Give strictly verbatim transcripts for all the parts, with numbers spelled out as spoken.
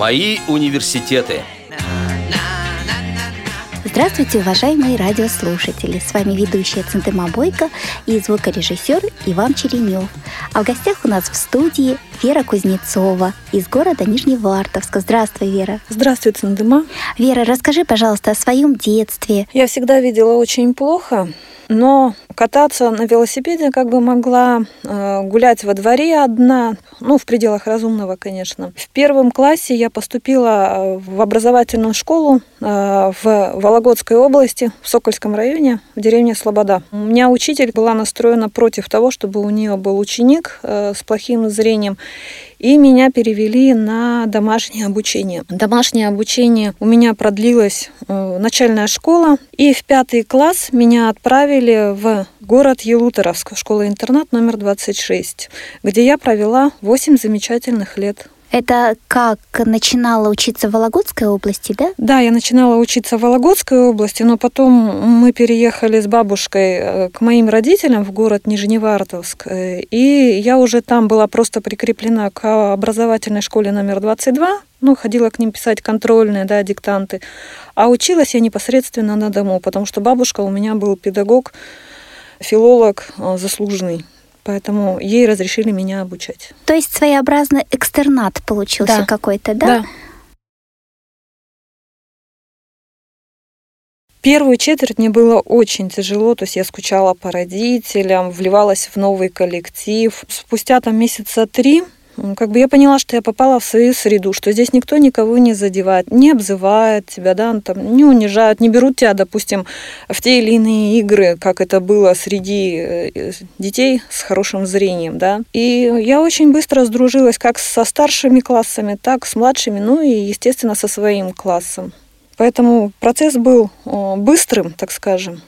Мои университеты. Здравствуйте, уважаемые радиослушатели! С вами ведущая Цэндэма Бойко и звукорежиссер Иван Черенев. А в гостях у нас в студии Вера Кузнецова из города Нижневартовска. Здравствуй, Вера! Здравствуй, Цэндэма! Вера, расскажи, пожалуйста, о своем детстве. Я всегда видела очень плохо, но кататься на велосипеде как бы могла, гулять во дворе одна, ну, в пределах разумного, конечно. В первом классе я поступила в образовательную школу в Вологодской области, в Сокольском районе, в деревне Слобода. У меня учитель была настроена против того, чтобы у нее был ученик с плохим зрением, и меня перевели на домашнее обучение. Домашнее обучение у меня продлилось, начальная школа, и в пятый класс меня отправили в город Елуторовск, школа-интернат номер двадцать шесть, где я провела восемь замечательных лет. Это как начинала учиться в Вологодской области, да? Да, я начинала учиться в Вологодской области, но потом мы переехали с бабушкой к моим родителям в город Нижневартовск, и я уже там была просто прикреплена к образовательной школе номер двадцать два, ну, ходила к ним писать контрольные, да, диктанты, а училась я непосредственно на дому, потому что бабушка у меня был педагог, филолог заслуженный. Поэтому ей разрешили меня обучать. То есть своеобразный экстернат получился, да. Какой-то, да? Да. Первую четверть мне было очень тяжело, то есть я скучала по родителям, вливалась в новый коллектив. Спустя там месяца три как бы я поняла, что я попала в свою среду, что здесь никто никого не задевает, не обзывает тебя, да, там, не унижают, не берут тебя, допустим, в те или иные игры, как это было среди детей с хорошим зрением, да. И я очень быстро сдружилась как со старшими классами, так с младшими, ну и, естественно, со своим классом. Поэтому процесс был быстрым, так скажем.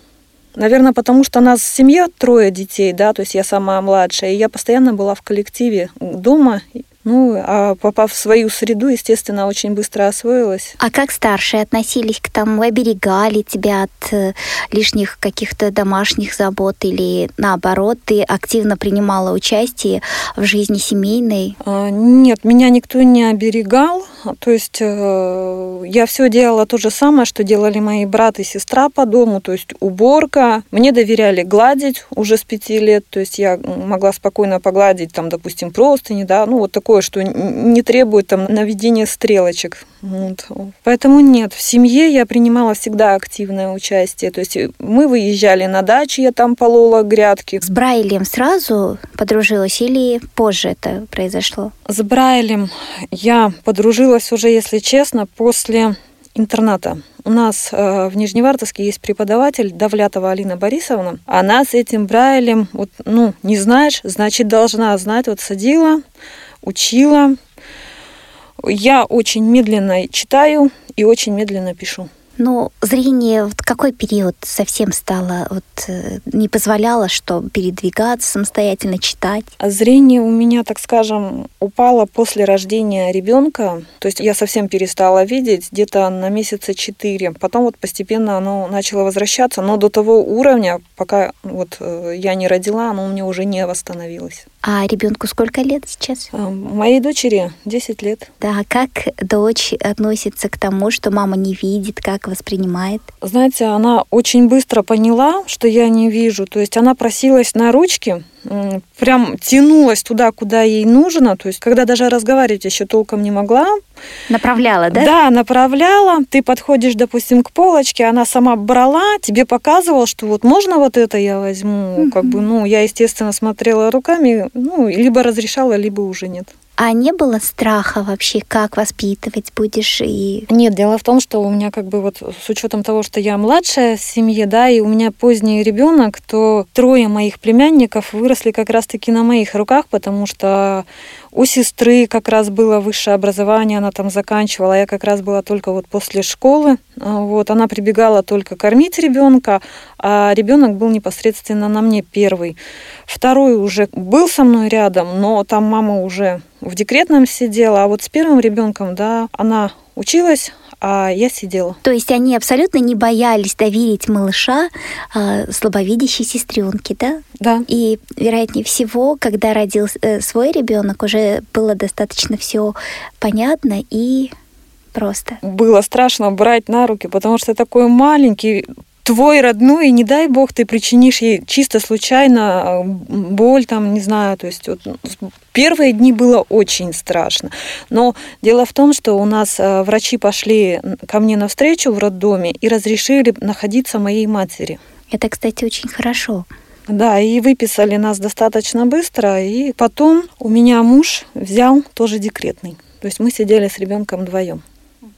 Наверное, потому что у нас в семье трое детей, да, то есть я самая младшая, и я постоянно была в коллективе дома, ну, а попав в свою среду, естественно, очень быстро освоилась. А как старшие относились к тому, оберегали тебя от лишних каких-то домашних забот или, наоборот, ты активно принимала участие в жизни семейной? Нет, меня никто не оберегал, то есть я все делала то же самое, что делали мои брат и сестра по дому, то есть уборка. Мне доверяли гладить уже с пяти лет, то есть я могла спокойно погладить, там, допустим, простыни, да, ну, вот такое, что не требует там наведения стрелочек. Вот. Поэтому нет, в семье я принимала всегда активное участие. То есть мы выезжали на дачу, я там полола грядки. С Брайлем сразу подружилась или позже это произошло? С Брайлем я подружилась уже, если честно, после интерната. У нас в Нижневартовске есть преподаватель Давлятова Алина Борисовна. Она с этим Брайлем, вот, ну, не знаешь, значит, должна знать. Вот садила, учила. Я очень медленно читаю и очень медленно пишу. Ну, зрение в какой период совсем стало, вот, не позволяло, что передвигаться, самостоятельно читать? Зрение у меня, так скажем, упало после рождения ребенка. То есть я совсем перестала видеть где-то на месяца четыре. Потом вот постепенно оно начало возвращаться, но до того уровня, пока вот я не родила, оно у меня уже не восстановилось. А ребенку сколько лет сейчас? Моей дочери десять лет. Да, как дочь относится к тому, что мама не видит, как воспринимает? Знаете, она очень быстро поняла, что я не вижу. То есть она просилась на ручки, прям тянулась туда, куда ей нужно. То есть когда даже разговаривать еще толком не могла. Направляла, да? Да, направляла. Ты подходишь, допустим, к полочке, она сама брала, тебе показывала, что вот можно вот это я возьму. Как бы, ну, я, естественно, смотрела руками, ну, либо разрешала, либо уже нет. А не было страха вообще, как воспитывать будешь? И... Нет, дело в том, что у меня как бы вот с учетом того, что я младшая в семье, да, и у меня поздний ребенок, то трое моих племянников выросли как раз-таки на моих руках, потому что у сестры как раз было высшее образование, она там заканчивала, я как раз была только вот после школы, вот, она прибегала только кормить ребенка, а ребенок был непосредственно на мне первый. Второй уже был со мной рядом, но там мама уже в декретном сидела, а вот с первым ребенком, да, она училась, а я сидела. То есть они абсолютно не боялись доверить малыша э, слабовидящей сестренке, да? Да. И, вероятнее всего, когда родился э, свой ребенок, уже было достаточно все понятно и просто. Было страшно брать на руки, потому что такой маленький, твой родной, не дай бог, ты причинишь ей чисто случайно боль, там, не знаю, то есть вот, первые дни было очень страшно. Но дело в том, что у нас врачи пошли ко мне навстречу в роддоме и разрешили находиться моей матери. Это, кстати, очень хорошо. Да, и выписали нас достаточно быстро, и потом у меня муж взял тоже декретный. То есть мы сидели с ребенком вдвоем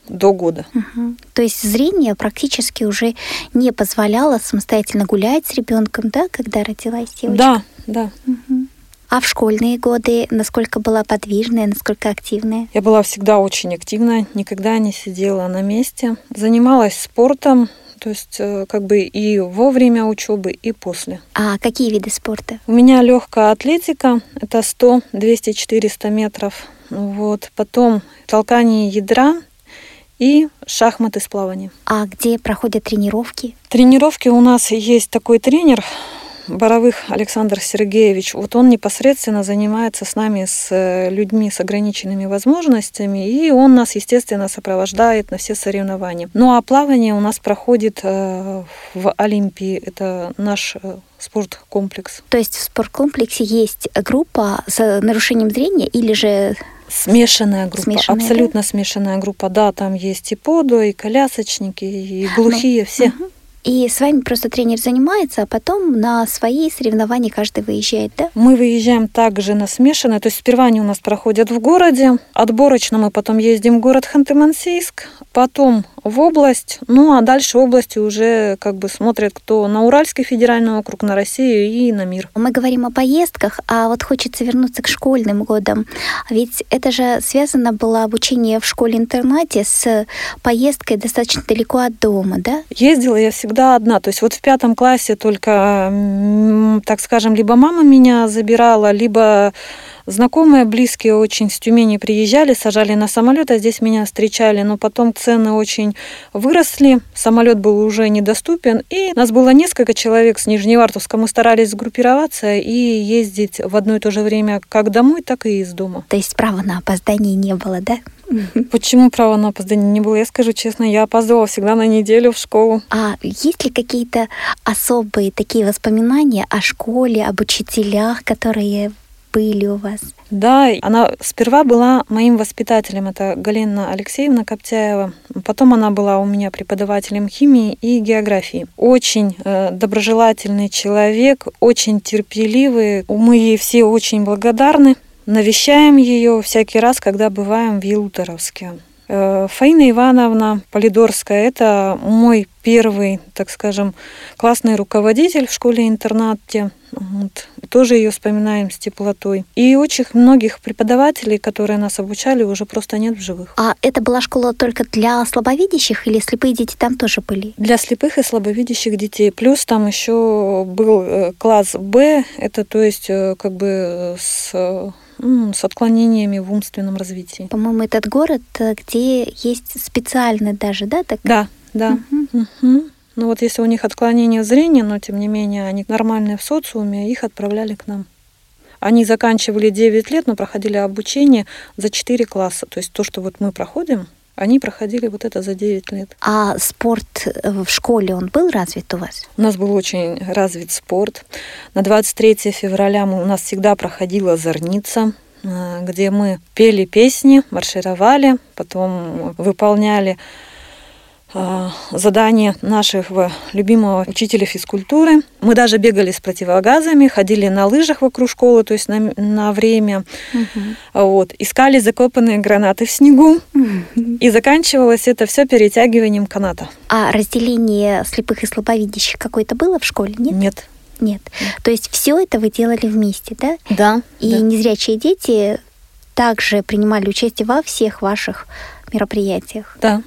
до года. Угу. То есть зрение практически уже не позволяло самостоятельно гулять с ребенком, да, когда родилась девочка? Да, да. Угу. А в школьные годы насколько была подвижная, насколько активная? Я была всегда очень активна, никогда не сидела на месте. Занималась спортом, то есть как бы и во время учебы, и после. А какие виды спорта? У меня легкая атлетика, это сто, двести, четыреста метров. Вот. Потом толкание ядра и шахматы с плаванием. А где проходят тренировки? Тренировки у нас есть такой тренер, Боровых Александр Сергеевич. Вот он непосредственно занимается с нами, с людьми с ограниченными возможностями, и он нас, естественно, сопровождает на все соревнования. Ну а плавание у нас проходит в Олимпии, это наш спорткомплекс. То есть в спорткомплексе есть группа с нарушением зрения или же... Смешанная группа, смешанная, абсолютно да? смешанная группа. Да, там есть и подо, и колясочники, и глухие, ну, все. Угу. И с вами просто тренер занимается, а потом на свои соревнования каждый выезжает, да? Мы выезжаем также на смешанное. То есть сперва они у нас проходят в городе, отборочно мы потом ездим в город Ханты-Мансийск, потом в область, ну а дальше области уже как бы смотрят, кто на Уральский федеральный округ, на Россию и на мир. Мы говорим о поездках, а вот хочется вернуться к школьным годам. Ведь это же связано было обучение в школе-интернате с поездкой достаточно далеко от дома, да? Ездила я всегда одна. То есть вот в пятом классе только, так скажем, либо мама меня забирала, либо... Знакомые, близкие очень с Тюмени приезжали, сажали на самолет, а здесь меня встречали. Но потом цены очень выросли, самолет был уже недоступен. И нас было несколько человек с Нижневартовска. Мы старались сгруппироваться и ездить в одно и то же время как домой, так и из дома. То есть права на опоздание не было, да? Почему права на опоздание не было? Я скажу честно, я опаздывала всегда на неделю в школу. А есть ли какие-то особые такие воспоминания о школе, об учителях, которые... были у вас? Да, она сперва была моим воспитателем, это Галина Алексеевна Коптяева. Потом она была у меня преподавателем химии и географии. Очень э, доброжелательный человек, очень терпеливый. Мы ей все очень благодарны. Навещаем ее всякий раз, когда бываем в Елуторовске. Э, Фаина Ивановна Полидорская, это мой первый, так скажем, классный руководитель в школе-интернате. Вот. Тоже ее вспоминаем с теплотой. И очень многих преподавателей, которые нас обучали, уже просто нет в живых. А это была школа только для слабовидящих или слепые дети там тоже были? Для слепых и слабовидящих детей. Плюс там еще был класс Б, это то есть как бы с... с отклонениями в умственном развитии. По-моему, этот город, где есть специально даже, да? Так... Да, да. Угу. Угу. Ну вот если у них отклонение зрения, но тем не менее они нормальные в социуме, их отправляли к нам. Они заканчивали девять лет, но проходили обучение за четыре класса. То есть то, что вот мы проходим, они проходили вот это за девять лет. А спорт в школе, он был развит у вас? У нас был очень развит спорт. На двадцать третье февраля мы, у нас всегда проходила зорница, где мы пели песни, маршировали, потом выполняли... задание нашего любимого учителя физкультуры. Мы даже бегали с противогазами, ходили на лыжах вокруг школы, то есть на, на время. Угу. Вот. Искали закопанные гранаты в снегу. Угу. И заканчивалось это все перетягиванием каната. А разделение слепых и слабовидящих какое-то было в школе? Нет? Нет. Нет. То есть все это вы делали вместе, да? Да. И да. Незрячие дети также принимали участие во всех ваших мероприятиях? Да.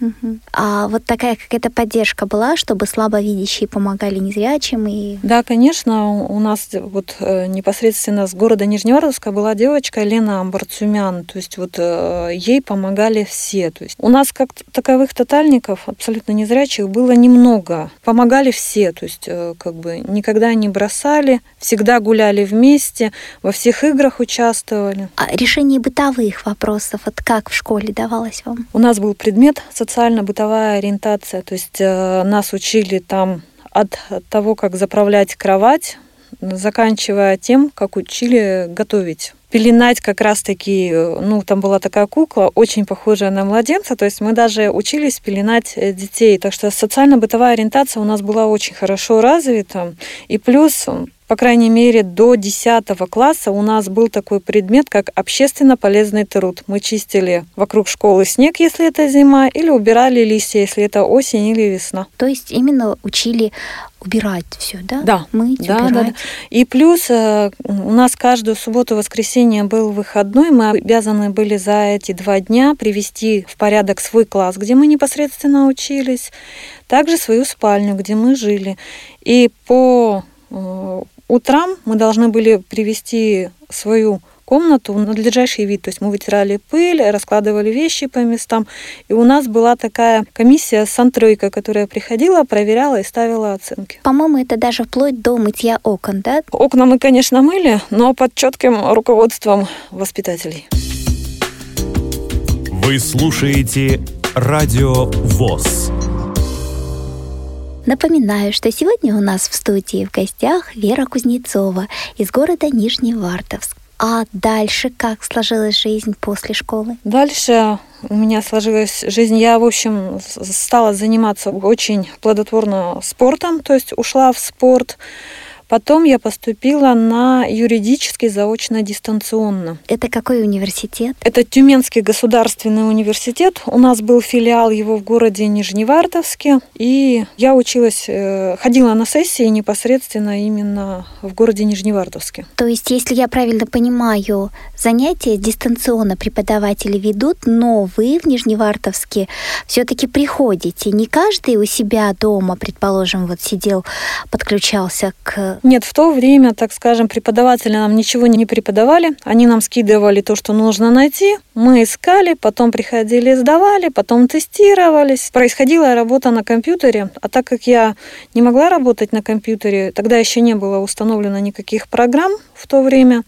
Угу. А вот такая какая-то поддержка была, чтобы слабовидящие помогали незрячим? И... Да, конечно. У нас вот непосредственно с города Нижневартовска была девочка Лена Амбарцумян. То есть вот ей помогали все. То есть у нас как таковых тотальников, абсолютно незрячих, было немного. Помогали все. То есть как бы никогда не бросали, всегда гуляли вместе, во всех играх участвовали. А решение бытовых вопросов, вот как в школе давалось вам? У нас был предмет социально-бытовая ориентация, то есть э, нас учили там от, от того, как заправлять кровать, заканчивая тем, как учили готовить. Пеленать как раз-таки, ну, там была такая кукла, очень похожая на младенца, то есть мы даже учились пеленать детей. Так что социально-бытовая ориентация у нас была очень хорошо развита. И плюс, по крайней мере, до десятого класса у нас был такой предмет, как общественно полезный труд. Мы чистили вокруг школы снег, если это зима, или убирали листья, если это осень или весна. То есть именно учили убирать все, да? Да. Мыть, да, убирать. Да, да. И плюс у нас каждую субботу, воскресенье был выходной, мы обязаны были за эти два дня привести в порядок свой класс, где мы непосредственно учились, также свою спальню, где мы жили. И по утрам мы должны были привести свою комнату в надлежащий вид. То есть мы вытирали пыль, раскладывали вещи по местам. И у нас была такая комиссия сантройка, которая приходила, проверяла и ставила оценки. По-моему, это даже вплоть до мытья окон, да? Окна мы, конечно, мыли, но под четким руководством воспитателей. Вы слушаете Радио ВОС. Напоминаю, что сегодня у нас в студии в гостях Вера Кузнецова из города Нижневартовск. А дальше как сложилась жизнь после школы? Дальше у меня сложилась жизнь. Я, в общем, стала заниматься очень плодотворно спортом, то есть ушла в спорт. Потом я поступила на юридический заочно-дистанционно. Это какой университет? Это Тюменский государственный университет. У нас был филиал его в городе Нижневартовске. И я училась, ходила на сессии непосредственно именно в городе Нижневартовске. То есть, если я правильно понимаю, занятия дистанционно преподаватели ведут, но вы в Нижневартовске все-таки приходите. Не каждый у себя дома, предположим, вот сидел, подключался к... Нет, в то время, так скажем, преподаватели нам ничего не преподавали. Они нам скидывали то, что нужно найти. Мы искали, потом приходили, сдавали, потом тестировались. Происходила работа на компьютере. А так как я не могла работать на компьютере, тогда еще не было установлено никаких программ в то время,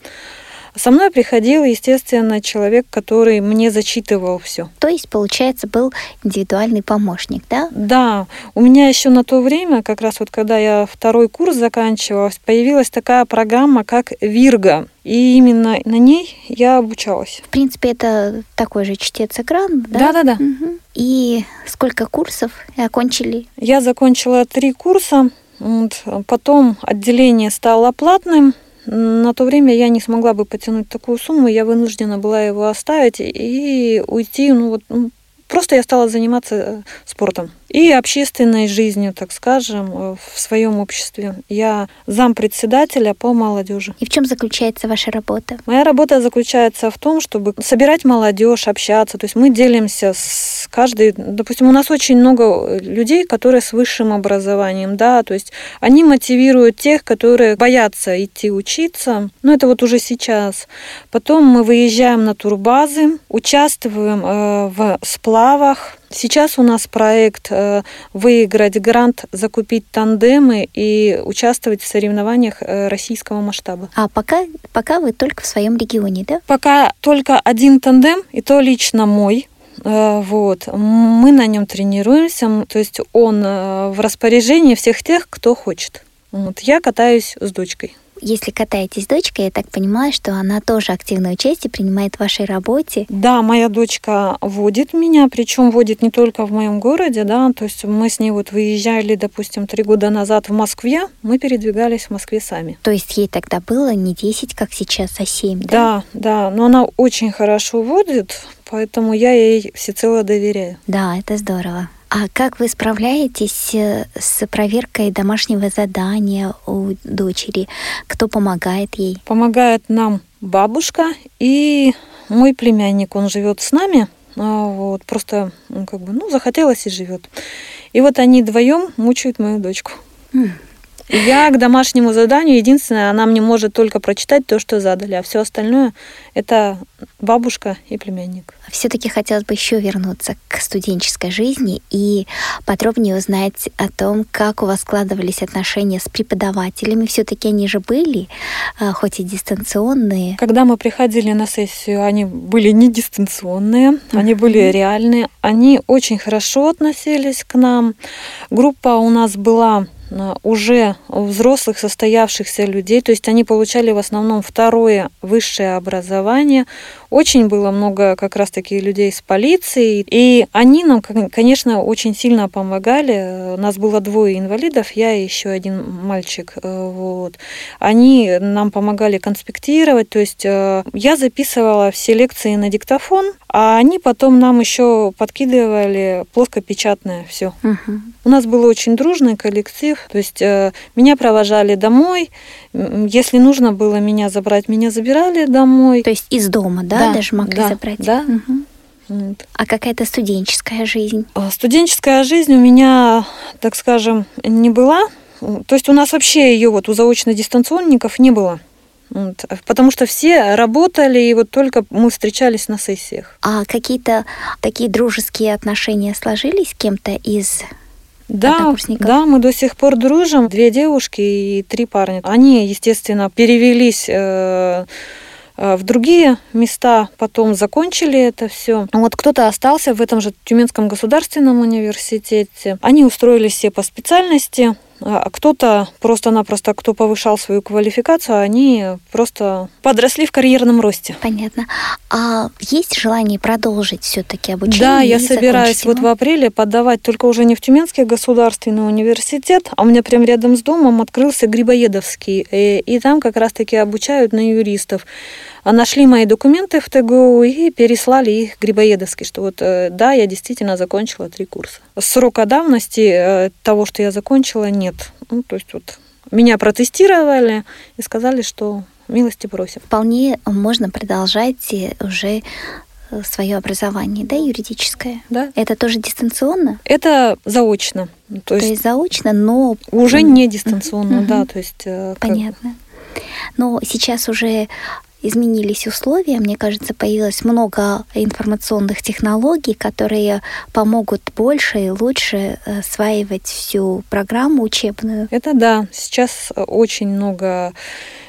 со мной приходил, естественно, человек, который мне зачитывал все. То есть, получается, был индивидуальный помощник, да? Да. У меня еще на то время, как раз вот когда я второй курс заканчивала, появилась такая программа, как «Вирга». И именно на ней я обучалась. В принципе, это такой же чтец-экран, да? Да-да-да. Угу. И сколько курсов окончили? Я закончила три курса. Вот. Потом отделение стало платным. На то время я не смогла бы потянуть такую сумму, я вынуждена была его оставить и уйти. Ну вот, ну, просто я стала заниматься спортом и общественной жизнью, так скажем, в своем обществе. Я зампредседателя по молодежи. И в чем заключается ваша работа? Моя работа заключается в том, чтобы собирать молодежь, общаться. То есть мы делимся с каждой... Допустим, у нас очень много людей, которые с высшим образованием, да, то есть они мотивируют тех, которые боятся идти учиться. Ну, это вот уже сейчас. Потом мы выезжаем на турбазы, участвуем в сплавах. Сейчас у нас проект выиграть грант, закупить тандемы и участвовать в соревнованиях российского масштаба. А пока, пока вы только в своем регионе, да? Пока только один тандем, и то лично мой. Вот. Мы на нем тренируемся, то есть он в распоряжении всех тех, кто хочет. Вот. Я катаюсь с дочкой. Если катаетесь с дочкой, я так понимаю, что она тоже активное участие принимает в вашей работе. Да, моя дочка водит меня, причем водит не только в моем городе, да, то есть мы с ней вот выезжали, допустим, три года назад в Москве, мы передвигались в Москве сами. То есть ей тогда было не десять, как сейчас, а семь, да? Да, да, но она очень хорошо водит, поэтому я ей всецело доверяю. Да, это здорово. А как вы справляетесь с проверкой домашнего задания у дочери? Кто помогает ей? Помогает нам бабушка и мой племянник. Он живет с нами. Вот, просто ну, как бы, ну, захотелось и живет. И вот они вдвоем мучают мою дочку. Я к домашнему заданию, единственное, она мне может только прочитать то, что задали, а все остальное – это бабушка и племянник. Все-таки хотелось бы еще вернуться к студенческой жизни и подробнее узнать о том, как у вас складывались отношения с преподавателями. Все-таки они же были, хоть и дистанционные. Когда мы приходили на сессию, они были не дистанционные, mm-hmm. они были реальные. Они очень хорошо относились к нам. Группа у нас была... уже взрослых, состоявшихся людей. То есть они получали в основном второе высшее образование. Очень было много как раз-таки людей с полиции. И они нам, конечно, очень сильно помогали. У нас было двое инвалидов, я и еще один мальчик. Вот. Они нам помогали конспектировать. То есть я записывала все лекции на диктофон, а они потом нам еще подкидывали плоскопечатное все. Угу. У нас был очень дружный коллектив. То есть меня провожали домой. Если нужно было меня забрать, меня забирали домой. То есть из дома, да? Да, даже могли да, забрать. Да. Угу. Нет. А какая-то студенческая жизнь? Студенческая жизнь у меня, так скажем, не была. То есть у нас вообще ее вот у заочно-дистанционников не было. Вот. Потому что все работали, и вот только мы встречались на сессиях. А какие-то такие дружеские отношения сложились с кем-то из... Да, да, мы до сих пор дружим. Две девушки и три парня. Они, естественно, перевелись э, э, в другие места, потом закончили это все. Вот кто-то остался в этом же Тюменском государственном университете. Они устроились все по специальности. А кто-то просто-напросто, кто повышал свою квалификацию, они просто подросли в карьерном росте. Понятно. А есть желание продолжить все-таки обучение? Да, я собираюсь вот в апреле подавать, только уже не в Тюменский государственный университет, а у меня прям рядом с домом открылся Грибоедовский, и, и там как раз-таки обучают на юристов. Нашли мои документы в ТГУ и переслали их в Грибоедовский, что вот, да, я действительно закончила три курса. Срока давности того, что я закончила, нет. Ну, то есть вот меня протестировали и сказали, что милости просим. Вполне можно продолжать уже свое образование, да, юридическое? Да. Это тоже дистанционно? Это заочно. То, то есть, есть заочно, но... Уже не дистанционно, угу. да. То есть, как... Понятно. Но сейчас уже... изменились условия. Мне кажется, появилось много информационных технологий, которые помогут больше и лучше осваивать всю программу учебную. Это да. Сейчас очень много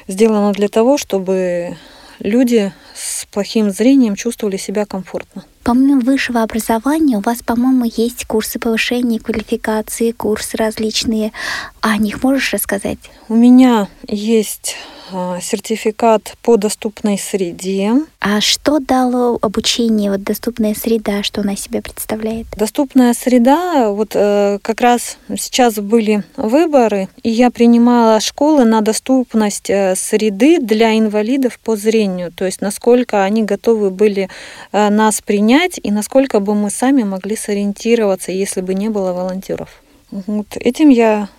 сделано для того, чтобы люди с плохим зрением чувствовали себя комфортно. Помимо высшего образования у вас, по-моему, есть курсы повышения квалификации, курсы различные. О них можешь рассказать? У меня есть сертификат по доступной среде. А что дало обучение? Вот доступная среда, что она себе представляет? Доступная среда, вот э, как раз сейчас были выборы, и я принимала школы на доступность среды для инвалидов по зрению, то есть насколько они готовы были нас принять и насколько бы мы сами могли сориентироваться, если бы не было волонтеров. Вот этим я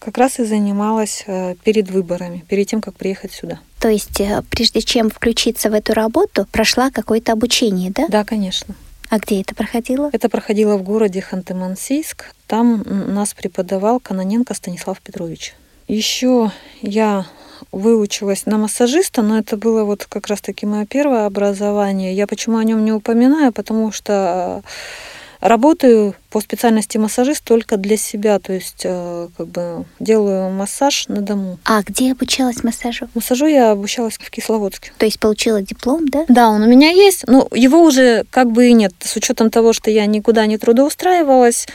как раз и занималась перед выборами, перед тем, как приехать сюда. То есть, прежде чем включиться в эту работу, прошла какое-то обучение, да? Да, конечно. А где это проходило? Это проходило в городе Ханты-Мансийск. Там нас преподавал Кананенко Станислав Петрович. Еще я выучилась на массажиста, но это было вот как раз-таки мое первое образование. Я почему о нем не упоминаю, потому что... Работаю по специальности массажист только для себя, то есть как бы делаю массаж на дому. А где обучалась массажу? Массажу я обучалась в Кисловодске. То есть получила диплом, да? Да, он у меня есть, но его уже как бы и нет. С учетом того, что я никуда не трудоустраивалась,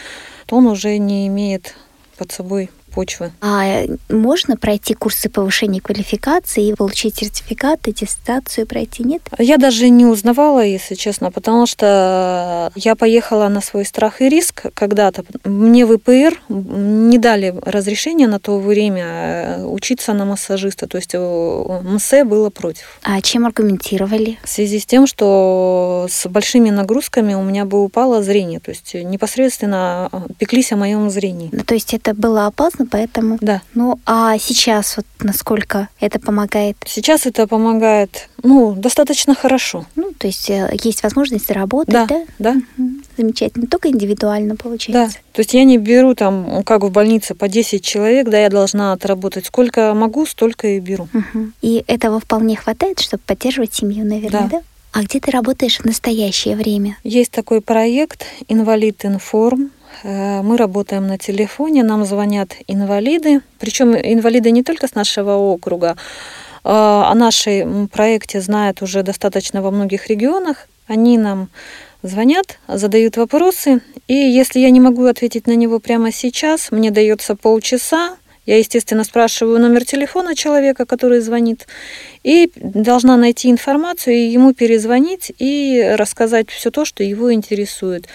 то он уже не имеет под собой почвы. А можно пройти курсы повышения квалификации и получить сертификат, аттестацию пройти, нет? Я даже не узнавала, если честно, потому что я поехала на свой страх и риск когда-то. Мне ВПР не дали разрешения на то время учиться на массажиста, то есть МСЭ было против. А чем аргументировали? В связи с тем, что с большими нагрузками у меня бы упало зрение, то есть непосредственно пеклись о моем зрении. То есть это было опасно? интересно, поэтому... Да. Ну, а сейчас вот насколько это помогает? Сейчас это помогает, ну, достаточно хорошо. Ну, то есть есть возможность заработать, да? Да, да. Угу. Замечательно. Только индивидуально получается. Да. То есть я не беру там, как в больнице, по десять человек, да, я должна отработать. Сколько могу, столько и беру. Угу. И этого вполне хватает, чтобы поддерживать семью, наверное, да? Да? А где ты работаешь в настоящее время? Есть такой проект «Инвалид Информ». Мы работаем на телефоне, нам звонят инвалиды. Причем инвалиды не только с нашего округа. О нашем проекте знают уже достаточно во многих регионах. Они нам звонят, задают вопросы. И если я не могу ответить на него прямо сейчас, мне дается полчаса. Я, естественно, спрашиваю номер телефона человека, который звонит, и должна найти информацию, и ему перезвонить, и рассказать все то, что его интересует.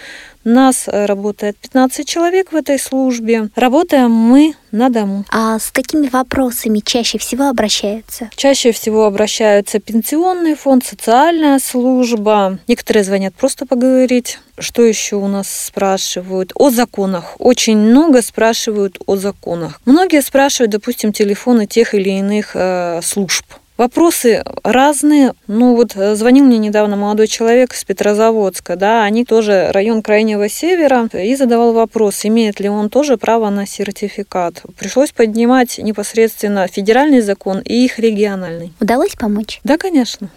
У нас работает пятнадцать человек в этой службе. Работаем мы на дому. А с какими вопросами чаще всего обращаются? Чаще всего обращаются пенсионный фонд, социальная служба. Некоторые звонят просто поговорить. Что еще у нас спрашивают? О законах. Очень много спрашивают о законах. Многие спрашивают, допустим, телефоны тех или иных э, служб. Вопросы разные. Ну вот звонил мне недавно молодой человек из Петрозаводска, да, они тоже район Крайнего Севера, и задавал вопрос, имеет ли он тоже право на сертификат. Пришлось поднимать непосредственно федеральный закон и их региональный. Удалось помочь? Да, конечно.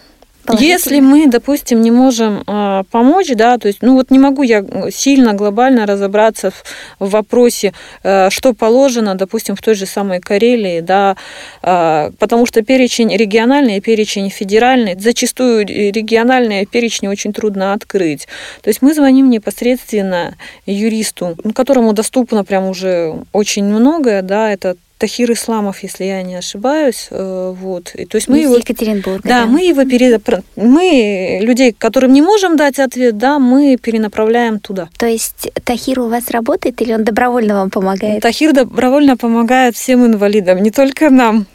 Если мы, допустим, не можем э, помочь, да, то есть, ну вот не могу я сильно глобально разобраться в, в вопросе, э, что положено, допустим, в той же самой Карелии, да, э, потому что перечень региональный и перечень федеральный, зачастую региональные перечни очень трудно открыть. То есть мы звоним непосредственно юристу, которому доступно прям уже очень многое, да, это Тахир Исламов, если я не ошибаюсь, вот. И, то есть мы его, Екатеринбург, да, да, мы его пере... мы людей, которым не можем дать ответ, да, мы перенаправляем туда. То есть Тахир у вас работает или он добровольно вам помогает? Тахир добровольно помогает всем инвалидам, не только нам.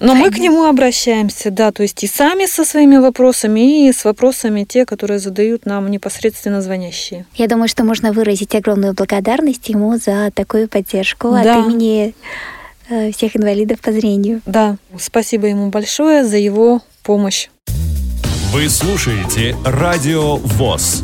Но Понятно. Мы к нему обращаемся, да, то есть и сами со своими вопросами, и с вопросами те, которые задают нам непосредственно звонящие. Я думаю, что можно выразить огромную благодарность ему за такую поддержку, да, от имени всех инвалидов по зрению. Да, спасибо ему большое за его помощь. Вы слушаете Радио ВОС.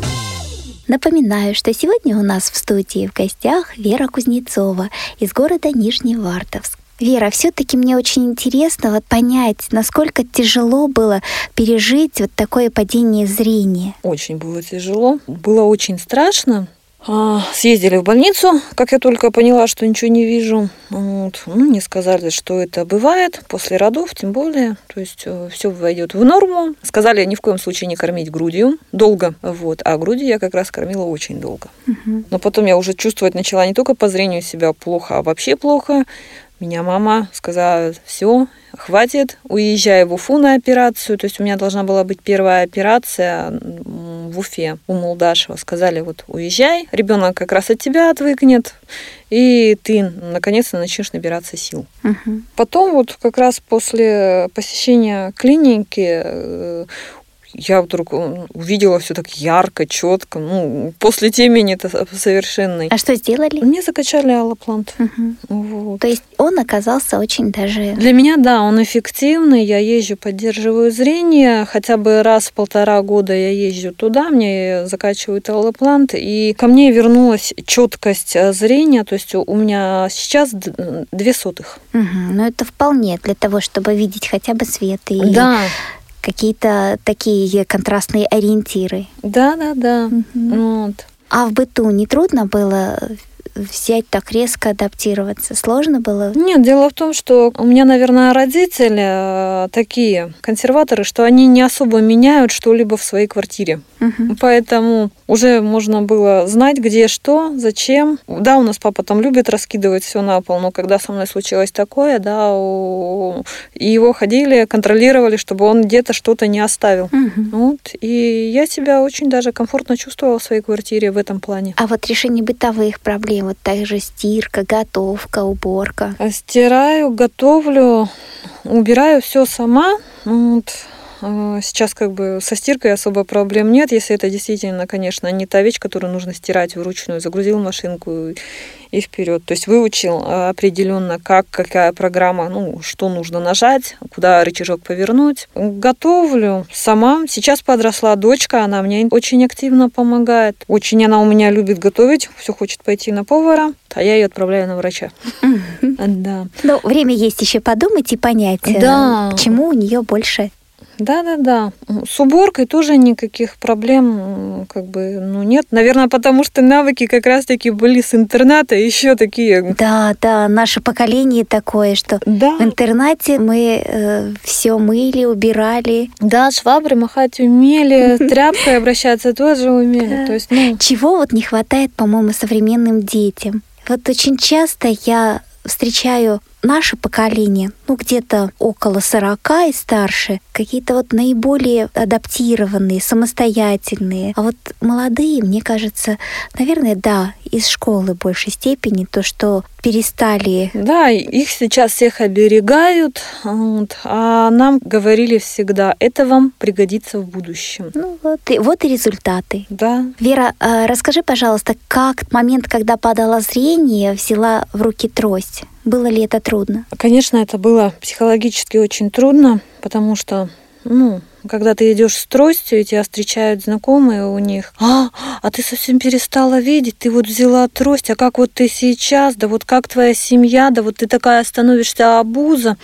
Напоминаю, что сегодня у нас в студии в гостях Вера Кузнецова из города Нижневартовск. Вера, все-таки мне очень интересно вот понять, насколько тяжело было пережить вот такое падение зрения. Очень было тяжело, было очень страшно. Съездили в больницу, как я только поняла, что ничего не вижу. Вот. Ну, мне сказали, что это бывает после родов, тем более. То есть все войдет в норму. Сказали ни в коем случае не кормить грудью долго. Вот. А грудью я как раз кормила очень долго. Угу. Но потом я уже чувствовать начала не только по зрению себя плохо, а вообще плохо. Меня мама сказала, все, хватит, уезжай в Уфу на операцию. То есть у меня должна была быть первая операция в Уфе у Молдашева. Сказали, вот уезжай, ребенок как раз от тебя отвыкнет, и ты наконец-то начнешь набираться сил. Угу. Потом вот как раз после посещения клиники я вдруг увидела все так ярко, четко, ну, после темени совершенной. А что сделали? Мне закачали аллоплант. Угу. Вот. То есть он оказался очень даже... Для меня, да, он эффективный. Я езжу, поддерживаю зрение. Хотя бы раз в полтора года я езжу туда, мне закачивают аллоплант, и ко мне вернулась четкость зрения. То есть у меня сейчас две сотых. Угу. Ну, это вполне для того, чтобы видеть хотя бы свет и... Да. Какие-то такие контрастные ориентиры. Да, да, да. Угу. Вот. А в быту не трудно было взять так резко адаптироваться? Сложно было? Нет, дело в том, что у меня, наверное, родители такие консерваторы, что они не особо меняют что-либо в своей квартире. Угу. Поэтому уже можно было знать, где что, зачем. Да, у нас папа там любит раскидывать все на пол, но когда со мной случилось такое, да, у... его ходили, контролировали, чтобы он где-то что-то не оставил. Угу. Вот. И я себя очень даже комфортно чувствовала в своей квартире в этом плане. А вот решение бытовых проблем, вот так же стирка, готовка, уборка? Стираю, готовлю, убираю все сама. Вот. Сейчас как бы со стиркой особо проблем нет, если это действительно, конечно, не та вещь, которую нужно стирать вручную. Загрузил машинку и вперед. То есть выучил определенно, как, какая программа, ну, что нужно нажать, куда рычажок повернуть. Готовлю сама. Сейчас подросла дочка, она мне очень активно помогает. Очень она у меня любит готовить, все хочет пойти на повара, а я ее отправляю на врача. Да. Но время есть еще подумать и понять, да, к чему у нее больше. Да-да-да. С уборкой тоже никаких проблем как бы, ну, нет. Наверное, потому что навыки как раз-таки были с интерната еще такие. Да-да, наше поколение такое, что да. В интернате мы э, все мыли, убирали. Да, швабры махать умели, тряпкой обращаться тоже умели. То есть, ну... Чего вот не хватает, по-моему, современным детям? Вот очень часто я встречаю наше поколение, ну где-то около сорока и старше, какие-то вот наиболее адаптированные, самостоятельные. А вот молодые, мне кажется, наверное, да, из школы в большей степени, то, что перестали... Да, их сейчас всех оберегают, вот, а нам говорили всегда, это вам пригодится в будущем. Ну вот и, вот и результаты. Да. Вера, расскажи, пожалуйста, как момент, когда падало зрение, взяла в руки трость? Было ли это трудно? Конечно, это было психологически очень трудно, потому что, ну, когда ты идешь с тростью, и тебя встречают знакомые, у них: «А, а ты совсем перестала видеть, ты вот взяла трость, а как вот ты сейчас, да вот как твоя семья, да вот ты такая становишься обуза».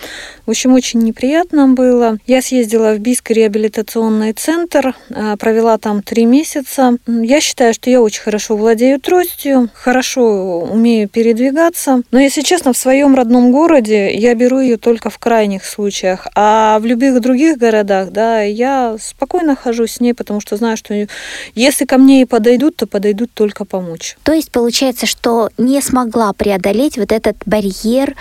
В общем, очень неприятно было. Я съездила в Бийский реабилитационный центр, провела там три месяца. Я считаю, что я очень хорошо владею тростью, хорошо умею передвигаться. Но, если честно, в своем родном городе я беру ее только в крайних случаях, а в любых других городах, да, я спокойно хожу с ней, потому что знаю, что если ко мне и подойдут, то подойдут только помочь. То есть получается, что не смогла преодолеть вот этот барьер,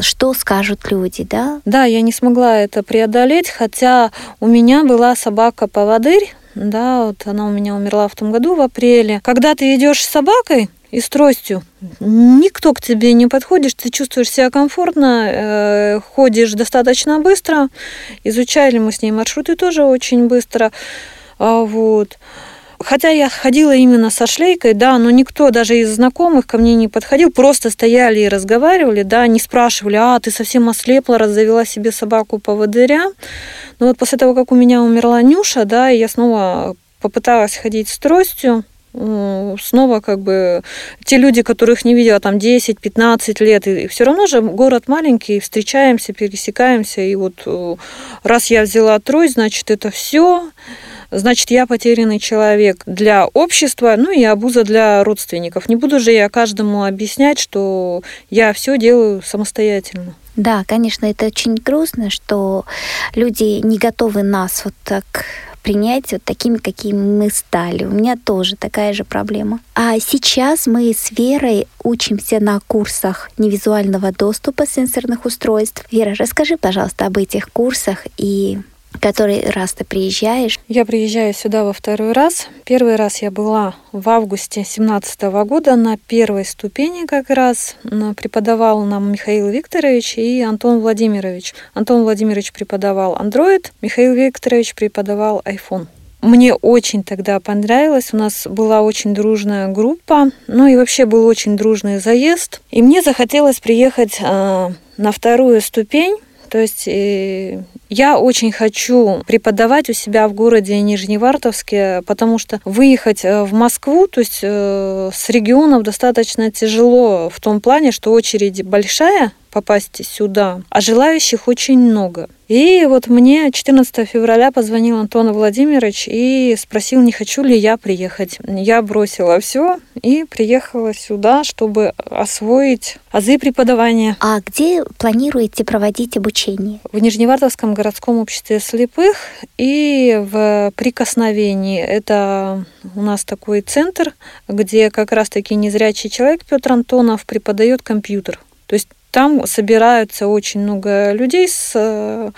что скажут люди, да? Да, я не смогла это преодолеть, хотя у меня была собака-поводырь, да, вот она у меня умерла в том году, в апреле. Когда ты идешь с собакой и с тростью, никто к тебе не подходишь, ты чувствуешь себя комфортно, э, ходишь достаточно быстро, изучали мы с ней маршруты тоже очень быстро, а, вот. Хотя я ходила именно со шлейкой, да, но никто даже из знакомых ко мне не подходил, просто стояли и разговаривали, да, не спрашивали: «А, ты совсем ослепла, раз завела себе собаку-поводыря». Но вот после того, как у меня умерла Нюша, да, я снова попыталась ходить с тростью, снова как бы те люди, которых не видела там десять-пятнадцать лет, и все равно же город маленький, встречаемся, пересекаемся, и вот раз я взяла трость, значит, это все, значит, я потерянный человек для общества, ну и обуза для родственников. Не буду же я каждому объяснять, что я все делаю самостоятельно. Да, конечно, это очень грустно, что люди не готовы нас вот так принять вот такими, какими мы стали. У меня тоже такая же проблема. А сейчас мы с Верой учимся на курсах невизуального доступа сенсорных устройств. Вера, расскажи, пожалуйста, об этих курсах и который раз ты приезжаешь. Я приезжаю сюда во второй раз. Первый раз я была в августе две тысячи семнадцатого года на первой ступени как раз. Преподавал нам Михаил Викторович и Антон Владимирович. Антон Владимирович преподавал Android, Михаил Викторович преподавал iPhone. Мне очень тогда понравилось, у нас была очень дружная группа, ну и вообще был очень дружный заезд. И мне захотелось приехать э, на вторую ступень. То есть я очень хочу преподавать у себя в городе Нижневартовске, потому что выехать в Москву, то есть с регионов, достаточно тяжело в том плане, что очередь большая попасть сюда, а желающих очень много. И вот мне четырнадцатого февраля позвонил Антон Владимирович и спросил, не хочу ли я приехать. Я бросила все и приехала сюда, чтобы освоить азы преподавания. А где планируете проводить обучение? В Нижневартовском городском обществе слепых и в Прикосновении. Это у нас такой центр, где как раз-таки незрячий человек Петр Антонов преподает компьютер. То есть там собираются очень много людей с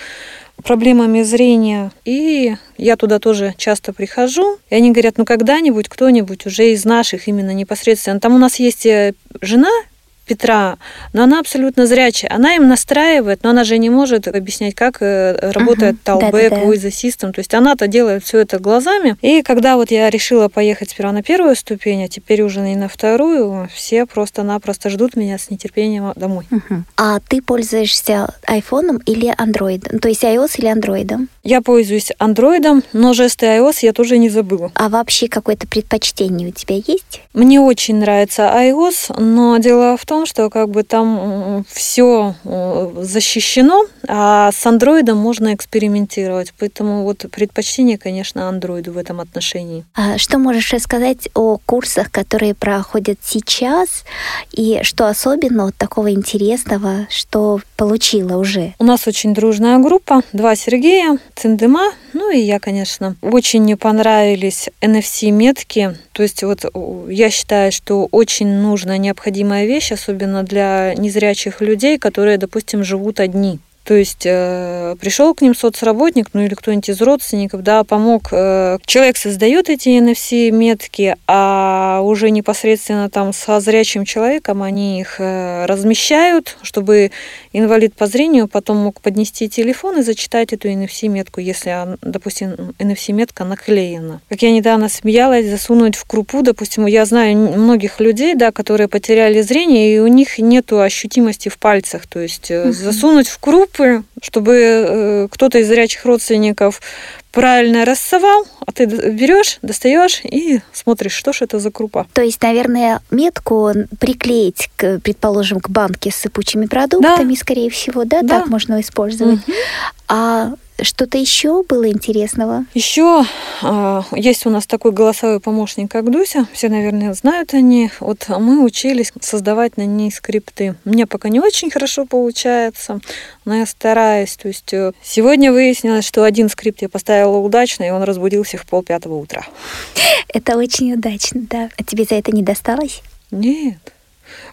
проблемами зрения, и я туда тоже часто прихожу, и они говорят, ну когда-нибудь кто-нибудь уже из наших именно непосредственно. Там у нас есть жена Петра, но она абсолютно зрячая. Она им настраивает, но она же не может объяснять, как работает Талбэк, Voice Assistant. То есть она-то делает все это глазами. И когда вот я решила поехать сперва на первую ступень, а теперь уже и на вторую, все просто-напросто ждут меня с нетерпением домой. Uh-huh. А ты пользуешься iPhone или Android? То есть iOS или Android? Я пользуюсь Android, но жесты iOS я тоже не забыла. А вообще какое-то предпочтение у тебя есть? Мне очень нравится iOS, но дело в том, что как бы там все защищено, а с андроидом можно экспериментировать. Поэтому вот предпочтение, конечно, андроиду в этом отношении. А что можешь рассказать о курсах, которые проходят сейчас, и что особенного, такого интересного, что получила уже? У нас очень дружная группа, два Сергея, Цэндэма, ну и я, конечно. Очень мне понравились эн эф си-метки. То есть вот я считаю, что очень нужная, необходимая вещь, особенно для незрячих людей, которые, допустим, живут одни. То есть э, пришел к ним соцработник, ну или кто-нибудь из родственников, да, помог. Э, человек создает эти эн эф си-метки, а уже непосредственно там со зрячим человеком они их э, размещают, чтобы инвалид по зрению потом мог поднести телефон и зачитать эту эн эф си-метку, если, допустим, эн эф си-метка наклеена. Как я недавно смеялась, засунуть в крупу, допустим, я знаю многих людей, да, которые потеряли зрение, и у них нет ощутимости в пальцах, то есть э, засунуть в крупу, чтобы кто-то из зрячих родственников правильно рассовал, а ты берешь, достаешь и смотришь, что же это за крупа. То есть, наверное, метку приклеить, к, предположим, к банке с сыпучими продуктами, да, скорее всего, да, да, так можно использовать. Mm-hmm. А что-то еще было интересного? Еще э, есть у нас такой голосовой помощник, как Дуся. Все, наверное, знают о ней. Вот мы учились создавать на ней скрипты. Мне пока не очень хорошо получается, но я стараюсь. То есть э, сегодня выяснилось, что один скрипт я поставила удачно, и он разбудился в полпятого утра. Это очень удачно, да. А тебе за это не досталось? Нет.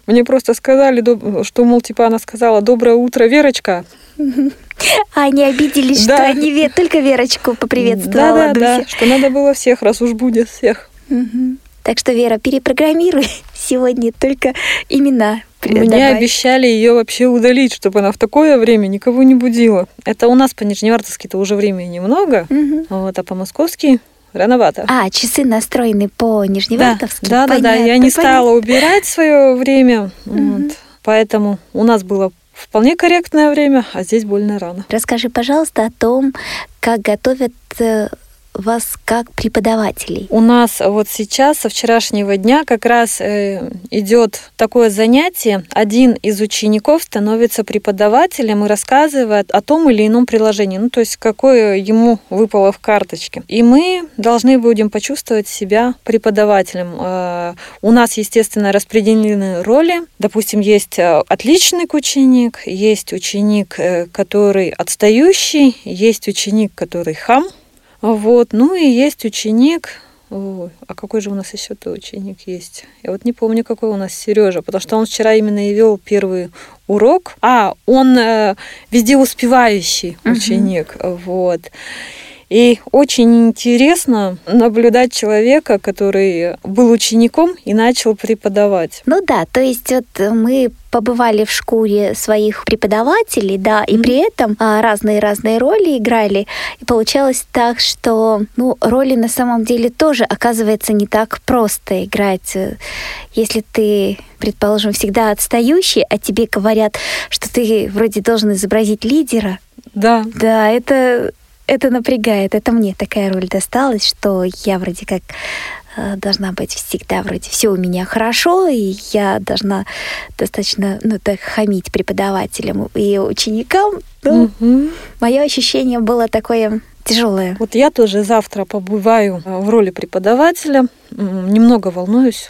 Мне просто сказали, что, мол, типа она сказала: «Доброе утро, Верочка». А не обиделись, да, что они только Верочку поприветствовала. Да, да, да, что надо было всех, раз уж будет всех. Угу. Так что, Вера, перепрограммируй сегодня только имена. Мне давай. Обещали ее вообще удалить, чтобы она в такое время никого не будила. Это у нас по Нижневартовски-то уже времени немного, угу. Вот, а по-московски рановато. А, часы настроены по Нижневартовски? Да, да, понятно, да, я не понятно. Стала убирать свое время, угу. Вот, поэтому у нас было вполне корректное время, а здесь больно рано. Расскажи, пожалуйста, о том, как готовят вас как преподавателей. У нас вот сейчас, со вчерашнего дня, как раз э, идет такое занятие. Один из учеников становится преподавателем и рассказывает о том или ином приложении, ну то есть какое ему выпало в карточке. И мы должны будем почувствовать себя преподавателем. Э, у нас, естественно, распределены роли. Допустим, есть отличный ученик, есть ученик, э, который отстающий, есть ученик, который хам. Вот, ну и есть ученик. Ой, а какой же у нас еще-то ученик есть? Я вот не помню, какой у нас Сережа, потому что он вчера именно и вел первый урок. А, он э, везде успевающий ученик. Uh-huh. Вот. И очень интересно наблюдать человека, который был учеником и начал преподавать. Ну да, то есть вот мы побывали в шкуре своих преподавателей, да, и mm-hmm. при этом разные-разные роли играли. И получалось так, что ну, роли на самом деле тоже, оказывается, не так просто играть. Если ты, предположим, всегда отстающий, а тебе говорят, что ты вроде должен изобразить лидера. Да. Да, это... Это напрягает. Это мне такая роль досталась, что я вроде как должна быть всегда вроде все у меня хорошо, и я должна достаточно, ну, так хамить преподавателям и ученикам. Ну, угу. Мое ощущение было такое тяжелое. Вот я тоже завтра побываю в роли преподавателя. Немного волнуюсь.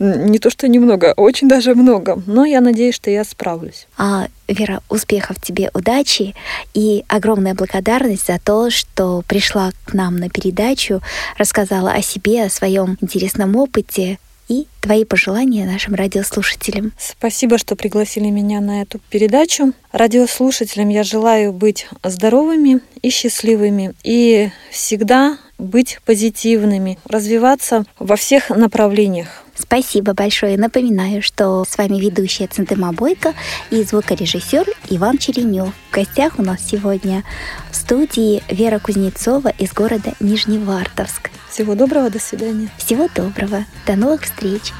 Не то, что немного, очень даже много. Но я надеюсь, что я справлюсь. А, Вера, успехов тебе, удачи. И огромная благодарность за то, что пришла к нам на передачу, рассказала о себе, о своем интересном опыте. и твои пожелания нашим радиослушателям. Спасибо, что пригласили меня на эту передачу. Радиослушателям я желаю быть здоровыми и счастливыми, и всегда быть позитивными, развиваться во всех направлениях. Спасибо большое. Напоминаю, что с вами ведущая Цэндэма Бойко и звукорежиссер Иван Черенев. В гостях у нас сегодня в студии Вера Кузнецова из города Нижневартовск. Всего доброго, до свидания. Всего доброго, до новых встреч.